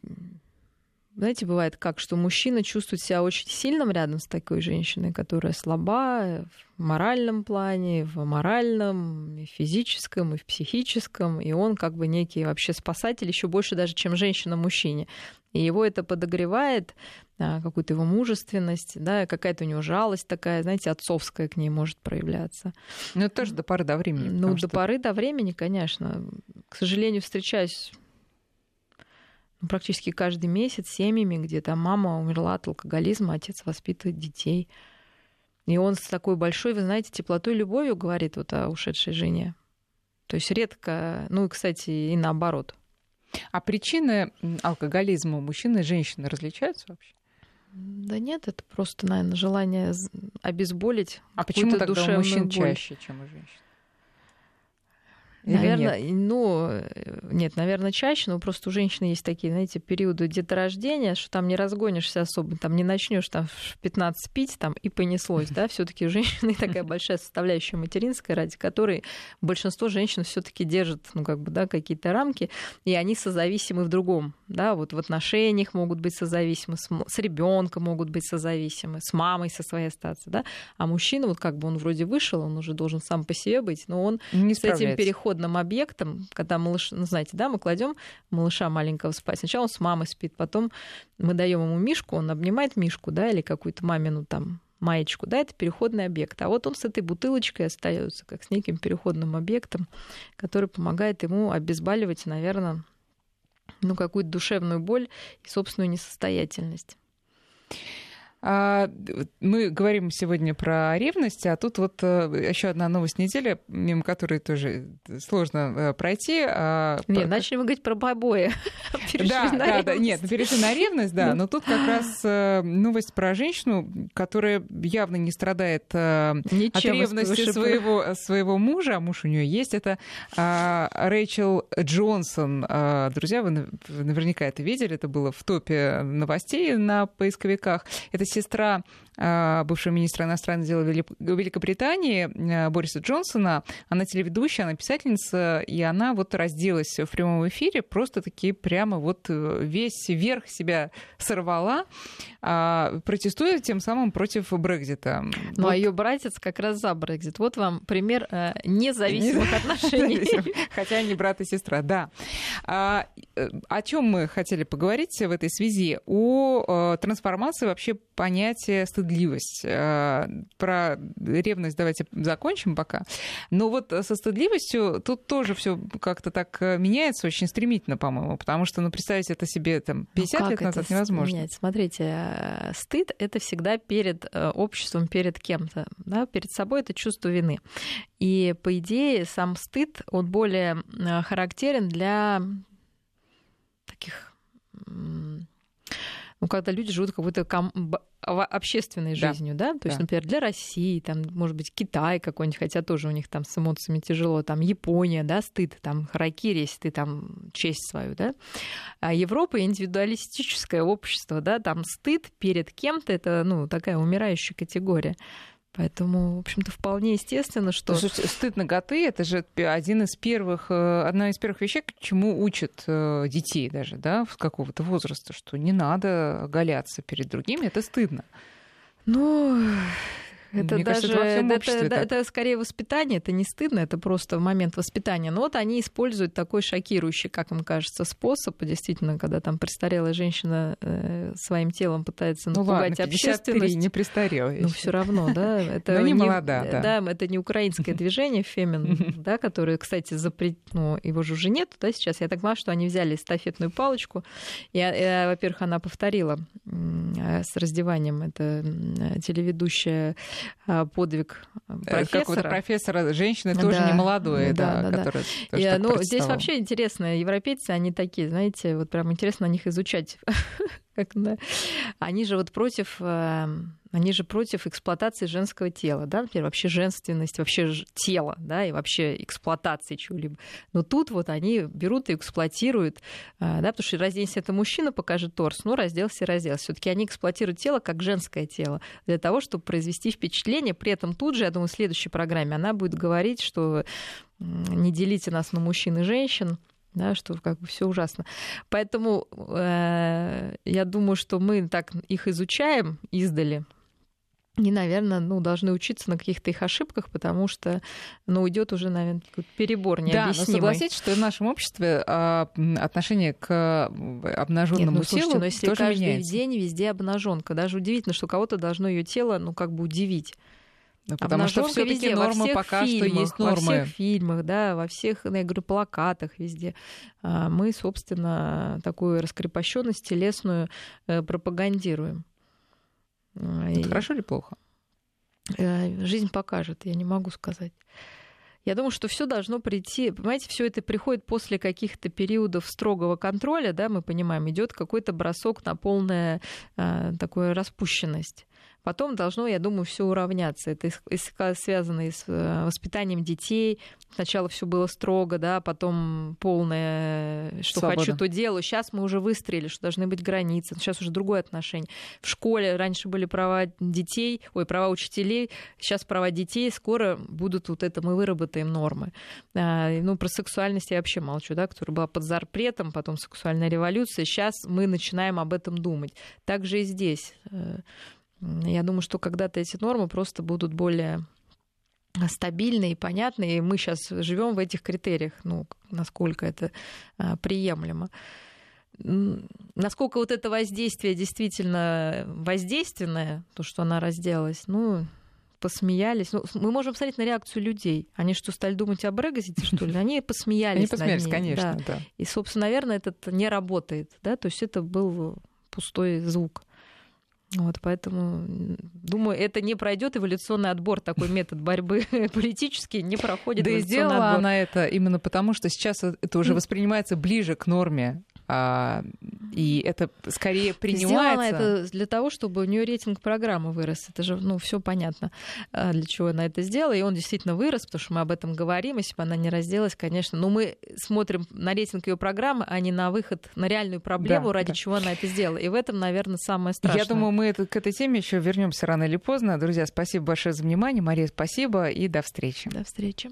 знаете, бывает как, что мужчина чувствует себя очень сильным рядом с такой женщиной, которая слаба в моральном плане, в моральном, и в физическом, и в психическом, и он как бы некий вообще спасатель, еще больше даже, чем женщина-мужчине. И его это подогревает, какую-то его мужественность, да, какая-то у него жалость такая, знаете, отцовская к ней может проявляться. Ну, это тоже до поры до времени. Ну, до что... поры до времени, конечно. К сожалению, встречаюсь практически каждый месяц с семьями, где там мама умерла от алкоголизма, отец воспитывает детей. И он с такой большой, вы знаете, теплотой и любовью говорит вот о ушедшей жене. То есть редко, ну и, кстати, и наоборот. А причины алкоголизма у мужчин и женщин различаются вообще? Да нет, это просто, наверное, желание обезболить. А почему тогда у мужчин боль чаще, чем у женщин? Наверное, нет? ну, нет, наверное, чаще, но просто у женщины есть такие, знаете, периоды деторождения, что там не разгонишься особо, там не начнешь там в пятнадцать пить, там и понеслось, да, все-таки у женщины такая большая составляющая материнская, ради которой большинство женщин все-таки держат, ну, как бы, да, какие-то рамки, и они созависимы в другом, да, вот в отношениях могут быть созависимы, с, с ребенком могут быть созависимы, с мамой со своей остаться, да, а мужчина, вот как бы он вроде вышел, он уже должен сам по себе быть, но он не с этим переходом объектом, когда малыш, ну, знаете, да, мы кладем малыша маленького спать. Сначала он с мамой спит, потом мы даем ему мишку, он обнимает мишку, да, или какую-то мамину там маечку, да, это переходный объект. А вот он с этой бутылочкой остается, как с неким переходным объектом, который помогает ему обезболивать, наверное, ну, какую-то душевную боль и собственную несостоятельность. Мы говорим сегодня про ревность, а тут вот еще одна новость недели, мимо которой тоже сложно пройти. Не, начали мы говорить про побои. Да, да, да, нет, перешли на ревность, да, но тут как раз новость про женщину, которая явно не страдает от ревности своего, своего мужа, а муж у нее есть, это Рэйчел Джонсон. Друзья, вы наверняка это видели, это было в топе новостей на поисковиках. Это сестра бывшего министра иностранных дел Великобритании Бориса Джонсона. Она телеведущая, она писательница, и она вот разделась в прямом эфире, просто-таки прямо вот весь верх себя сорвала, протестуя тем самым против Брексита. Ну, вот. А ее братец как раз за Брексит. Вот вам пример независимых отношений. Хотя они брат и сестра, да. О чем мы хотели поговорить в этой связи? О трансформации вообще понятие стыдливость. Про ревность давайте закончим пока. Но вот со стыдливостью тут тоже все как-то так меняется очень стремительно, по-моему, потому что, ну, представить это себе там пятьдесят ну, лет назад невозможно. Менять? Смотрите, стыд — это всегда перед обществом, перед кем-то. Да? Перед собой это чувство вины. И, по идее, сам стыд, он более характерен для таких... Ну, когда люди живут какой-то ком... общественной жизнью, да, да? То есть, да. Например, для России, там, может быть, Китай какой-нибудь, хотя тоже у них там с эмоциями тяжело, там, Япония, да, стыд, там, харакири, если ты там честь свою, да. А Европа — индивидуалистическое общество, да, там стыд перед кем-то — это, ну, такая умирающая категория. Поэтому, в общем-то, вполне естественно, что... Стыд наготы — это же один из первых, одна из первых вещей, к чему учат детей даже, да, с какого-то возраста, что не надо оголяться перед другими, это стыдно. Ну... Это Мне даже кажется, это, обществе, это, это, это скорее воспитание, это не стыдно, это просто момент воспитания. Но вот они используют такой шокирующий, как им кажется, способ. Действительно, когда там престарелая женщина э, своим телом пытается напугать, ну, ладно, общественность. Не престарелая. Ну, все равно, да. Это Но не, не молода, да. Да, это не украинское движение «Фемин», да, которое, кстати, запрет... ну, его же уже нет, да, сейчас. Я так понимаю, что они взяли эстафетную палочку. И, во-первых, она повторила с раздеванием, это телеведущая, подвиг профессора. Как вот профессора женщины, да, тоже немолодое, да, да, да, которая да. тоже и, ну, здесь вообще интересно, европейцы, они такие, знаете, вот прям интересно на них изучать. Как, да. Они же вот против, они же против эксплуатации женского тела, да, например, вообще женственность, вообще тело, да, и вообще эксплуатации чего-либо. Но тут вот они берут и эксплуатируют, да, потому что разденься это мужчина, покажет торс, ну, разделся и разделся. Все-таки они эксплуатируют тело как женское тело для того, чтобы произвести впечатление. При этом тут же, я думаю, в следующей программе она будет говорить, что не делите нас на мужчин и женщин, да, что как бы все ужасно. Поэтому э, я думаю, что мы так их изучаем издали, и, наверное, ну, должны учиться на каких-то их ошибках, потому что, ну, идет уже, наверное, перебор необъяснимый. Да, но согласитесь, что в нашем обществе а, отношение к обнаженному ну, телу тоже меняется. Если каждый меняется. День везде обнаженка, даже удивительно, что кого-то должно ее тело, ну, как бы удивить. Да, потому что все-таки нормы пока фильмах, что есть нормы. Во всех фильмах, да, во всех, я говорю, плакатах везде. Мы, собственно, такую раскрепощенность телесную пропагандируем. Это и... хорошо или плохо? Жизнь покажет, я не могу сказать. Я думаю, что все должно прийти, понимаете, все это приходит после каких-то периодов строгого контроля, да, мы понимаем, идет какой-то бросок на полную э, такую распущенность. Потом должно, я думаю, все уравняться. Это связано с воспитанием детей. Сначала все было строго, да, потом полное, что свобода. Хочу, то делаю. Сейчас мы уже выстрелили, что должны быть границы. Сейчас уже другое отношение. В школе раньше были права детей, ой, права учителей, сейчас права детей. Скоро будут вот это, мы выработаем нормы. Ну, про сексуальность я вообще молчу, да, которая была под запретом, потом сексуальная революция. Сейчас мы начинаем об этом думать. Так же и здесь. Я думаю, что когда-то эти нормы просто будут более стабильны и понятны, и мы сейчас живем в этих критериях, ну, насколько это приемлемо. Насколько вот это воздействие действительно воздейственное, то, что она разделась, ну, посмеялись. Ну, мы можем посмотреть на реакцию людей. Они что, стали думать о Брексите, что ли? Они посмеялись. Они посмеялись, над ней, конечно, да. да. И, собственно, наверное, это не работает, да, то есть это был пустой звук. Вот, поэтому, думаю, это не пройдет эволюционный отбор, такой метод борьбы политический не проходит эволюционный отбор. Да и сделала она это именно потому, что сейчас это уже воспринимается ближе к норме, а, и это скорее принимается. Сделала она это для того, чтобы у нее рейтинг программы вырос. Это же, ну, все понятно, для чего она это сделала, и он действительно вырос, потому что мы об этом говорим, если бы она не разделась, конечно. Но мы смотрим на рейтинг ее программы, а не на выход, на реальную проблему, да, ради да. чего она это сделала. И в этом, наверное, самое страшное. Я думаю, мы это, к этой теме еще вернемся рано или поздно. Друзья, спасибо большое за внимание. Мария, спасибо и до встречи. До встречи.